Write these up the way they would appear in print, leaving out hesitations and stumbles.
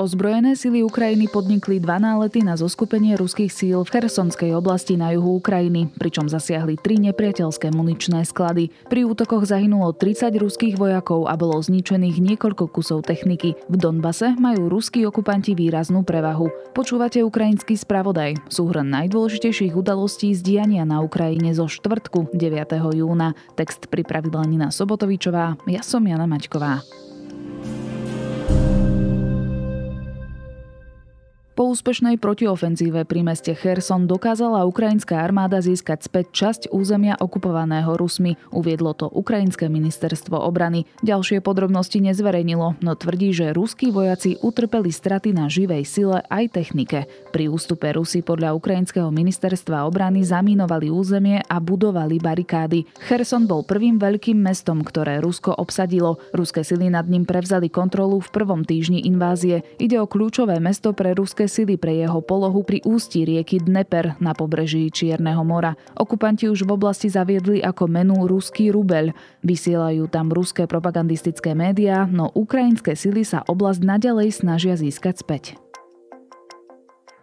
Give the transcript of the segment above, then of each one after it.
Ozbrojené sily Ukrajiny podnikli 2 nálety na zoskupenie ruských síl v chersonskej oblasti na juhu Ukrajiny, pričom zasiahli 3 nepriateľské muničné sklady. Pri útokoch zahynulo 30 ruských vojakov a bolo zničených niekoľko kusov techniky. V Donbase majú ruskí okupanti výraznú prevahu. Počúvate Ukrajinský spravodaj, súhrn najdôležitejších udalostí z diania na Ukrajine zo štvrtku 9. júna. Text pripravila Nina Sobotovičová, ja som Jana Maťková. Po úspešnej protiofenzíve pri meste Kherson dokázala ukrajinská armáda získať späť časť územia okupovaného Rusmi, uviedlo to ukrajinské ministerstvo obrany. Ďalšie podrobnosti nezverejnilo, no tvrdí, že ruskí vojaci utrpeli straty na živej sile aj technike. Pri ústupe Rusi podľa ukrajinského ministerstva obrany zamínovali územie a budovali barikády. Kherson bol prvým veľkým mestom, ktoré Rusko obsadilo. Ruské sily nad ním prevzali kontrolu v prvom týždni invázie. Ide o kľúčové mesto pre ruské sily pre jeho polohu pri ústí rieky Dneper na pobreží Čierneho mora. Okupanti už v oblasti zaviedli ako menu ruský rubeľ. Vysielajú tam ruské propagandistické médiá, no ukrajinské sily sa oblasť naďalej snažia získať späť.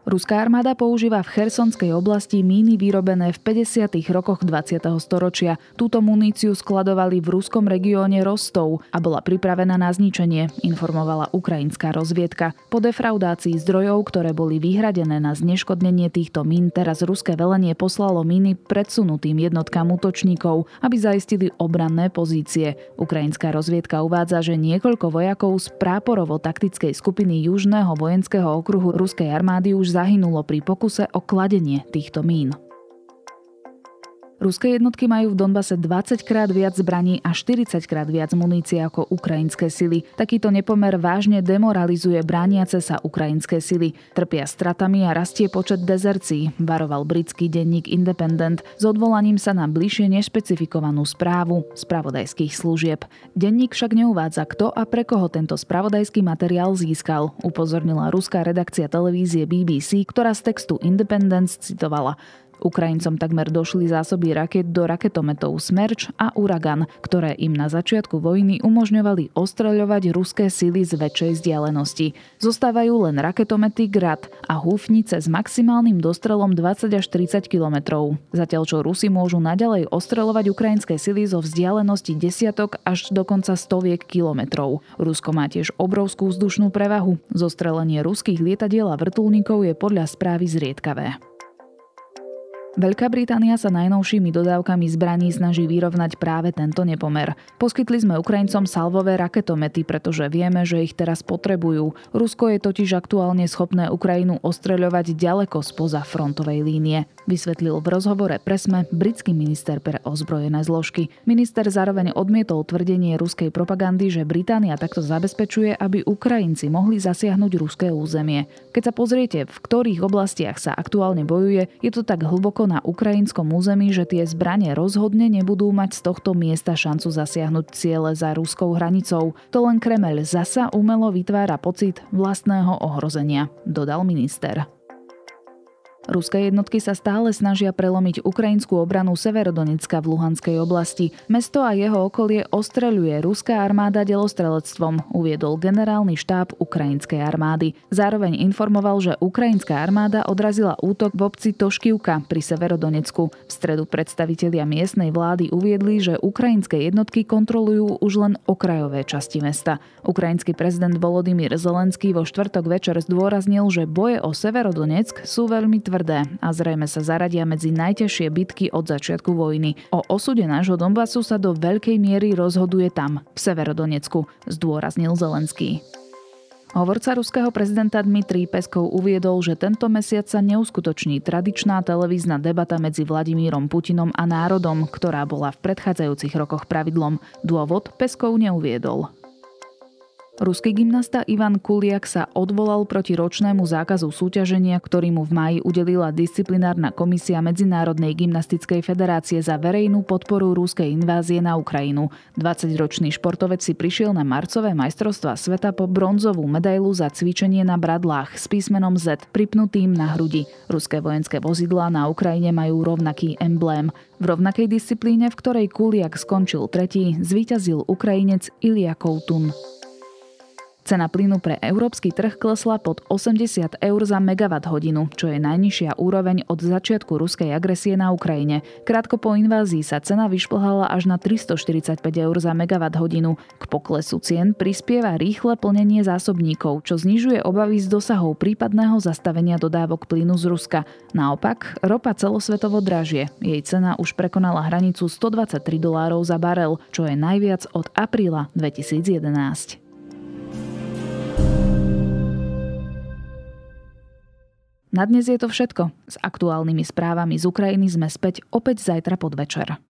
Ruská armáda používa v chersonskej oblasti míny vyrobené v 50. rokoch 20. storočia. Túto muníciu skladovali v ruskom regióne Rostov a bola pripravená na zničenie, informovala ukrajinská rozviedka. Po defraudácii zdrojov, ktoré boli vyhradené na zneškodnenie týchto mín, teraz ruské velenie poslalo míny predsunutým jednotkám útočníkov, aby zaistili obranné pozície. Ukrajinská rozviedka uvádza, že niekoľko vojakov z práporovo-taktickej skupiny Južného vojenského okruhu ruskej armády už zahynulo pri pokuse o kladenie týchto mín. Ruské jednotky majú v Donbase 20-krát viac zbraní a 40-krát viac munície ako ukrajinské sily. Takýto nepomer vážne demoralizuje brániace sa ukrajinské sily. Trpia stratami a rastie počet dezercií, varoval britský denník Independent s odvolaním sa na bližšie nešpecifikovanú správu spravodajských služieb. Denník však neuvádza, kto a pre koho tento spravodajský materiál získal, upozornila ruská redakcia televízie BBC, ktorá z textu Independent citovala: Ukrajincom takmer došli zásoby raket do raketometov Smerč a Uragan, ktoré im na začiatku vojny umožňovali ostreľovať ruské sily z väčšej vzdialenosti. Zostávajú len raketomety Grad a húfnice s maximálnym dostrelom 20 až 30 kilometrov. Zatiaľ čo Rusi môžu naďalej ostreľovať ukrajinské sily zo vzdialenosti desiatok až dokonca stoviek kilometrov. Rusko má tiež obrovskú vzdušnú prevahu. Zostrelenie ruských lietadiel a vrtuľníkov je podľa správy zriedkavé. Veľká Británia sa najnovšími dodávkami zbraní snaží vyrovnať práve tento nepomer. Poskytli sme Ukrajincom salvové raketomety, pretože vieme, že ich teraz potrebujú. Rusko je totiž aktuálne schopné Ukrajinu ostreľovať ďaleko spoza frontovej línie, vysvetlil v rozhovore pre SME britský minister pre ozbrojené zložky. Minister zároveň odmietol tvrdenie ruskej propagandy, že Británia takto zabezpečuje, aby Ukrajinci mohli zasiahnuť ruské územie. Keď sa pozriete, v ktorých oblastiach sa aktuálne bojuje, je to tak hlboko na ukrajinskom území, že tie zbranie rozhodne nebudú mať z tohto miesta šancu zasiahnuť ciele za ruskou hranicou. To len Kremeľ zasa umelo vytvára pocit vlastného ohrozenia, dodal minister. Ruské jednotky sa stále snažia prelomiť ukrajinskú obranu Severodonecka v Luhanskej oblasti. Mesto a jeho okolie ostreľuje ruská armáda delostrelectvom, uviedol generálny štáb ukrajinskej armády. Zároveň informoval, že ukrajinská armáda odrazila útok v obci Toškivka pri Severodonecku. V stredu predstavitelia miestnej vlády uviedli, že ukrajinské jednotky kontrolujú už len okrajové časti mesta. Ukrajinský prezident Volodymyr Zelenský vo štvrtok večer zdôraznil, že boje o Severodonec sú veľmi a zrejme sa zaradia medzi najťažšie bitky od začiatku vojny. O osude nášho Donbasu sa do veľkej miery rozhoduje tam, v Severodonecku, zdôraznil Zelenský. Hovorca ruského prezidenta Dmitrij Peskov uviedol, že tento mesiac sa neuskutoční tradičná televízna debata medzi Vladimírom Putinom a národom, ktorá bola v predchádzajúcich rokoch pravidlom. Dôvod Peskov neuviedol. Ruský gymnasta Ivan Kuliak sa odvolal proti ročnému zákazu súťaženia, ktorý mu v máji udelila disciplinárna komisia Medzinárodnej gymnastickej federácie za verejnú podporu ruskej invázie na Ukrajinu. 20-ročný športovec si prišiel na marcové majstrovstvá sveta po bronzovú medailu za cvičenie na bradlách s písmenom Z pripnutým na hrudi. Ruské vojenské vozidlá na Ukrajine majú rovnaký emblém. V rovnakej disciplíne, v ktorej Kuliak skončil tretí, zvíťazil Ukrajinec Ilija Koutun. Cena plynu pre európsky trh klesla pod 80 eur za megawatt hodinu, čo je najnižšia úroveň od začiatku ruskej agresie na Ukrajine. Krátko po invázii sa cena vyšplhala až na 345 eur za megawatt hodinu. K poklesu cien prispieva rýchle plnenie zásobníkov, čo znižuje obavy z dosahov prípadného zastavenia dodávok plynu z Ruska. Naopak, ropa celosvetovo dražie. Jej cena už prekonala hranicu $123 za barel, čo je najviac od apríla 2011. Na dnes je to všetko. S aktuálnymi správami z Ukrajiny sme späť opäť zajtra podvečer.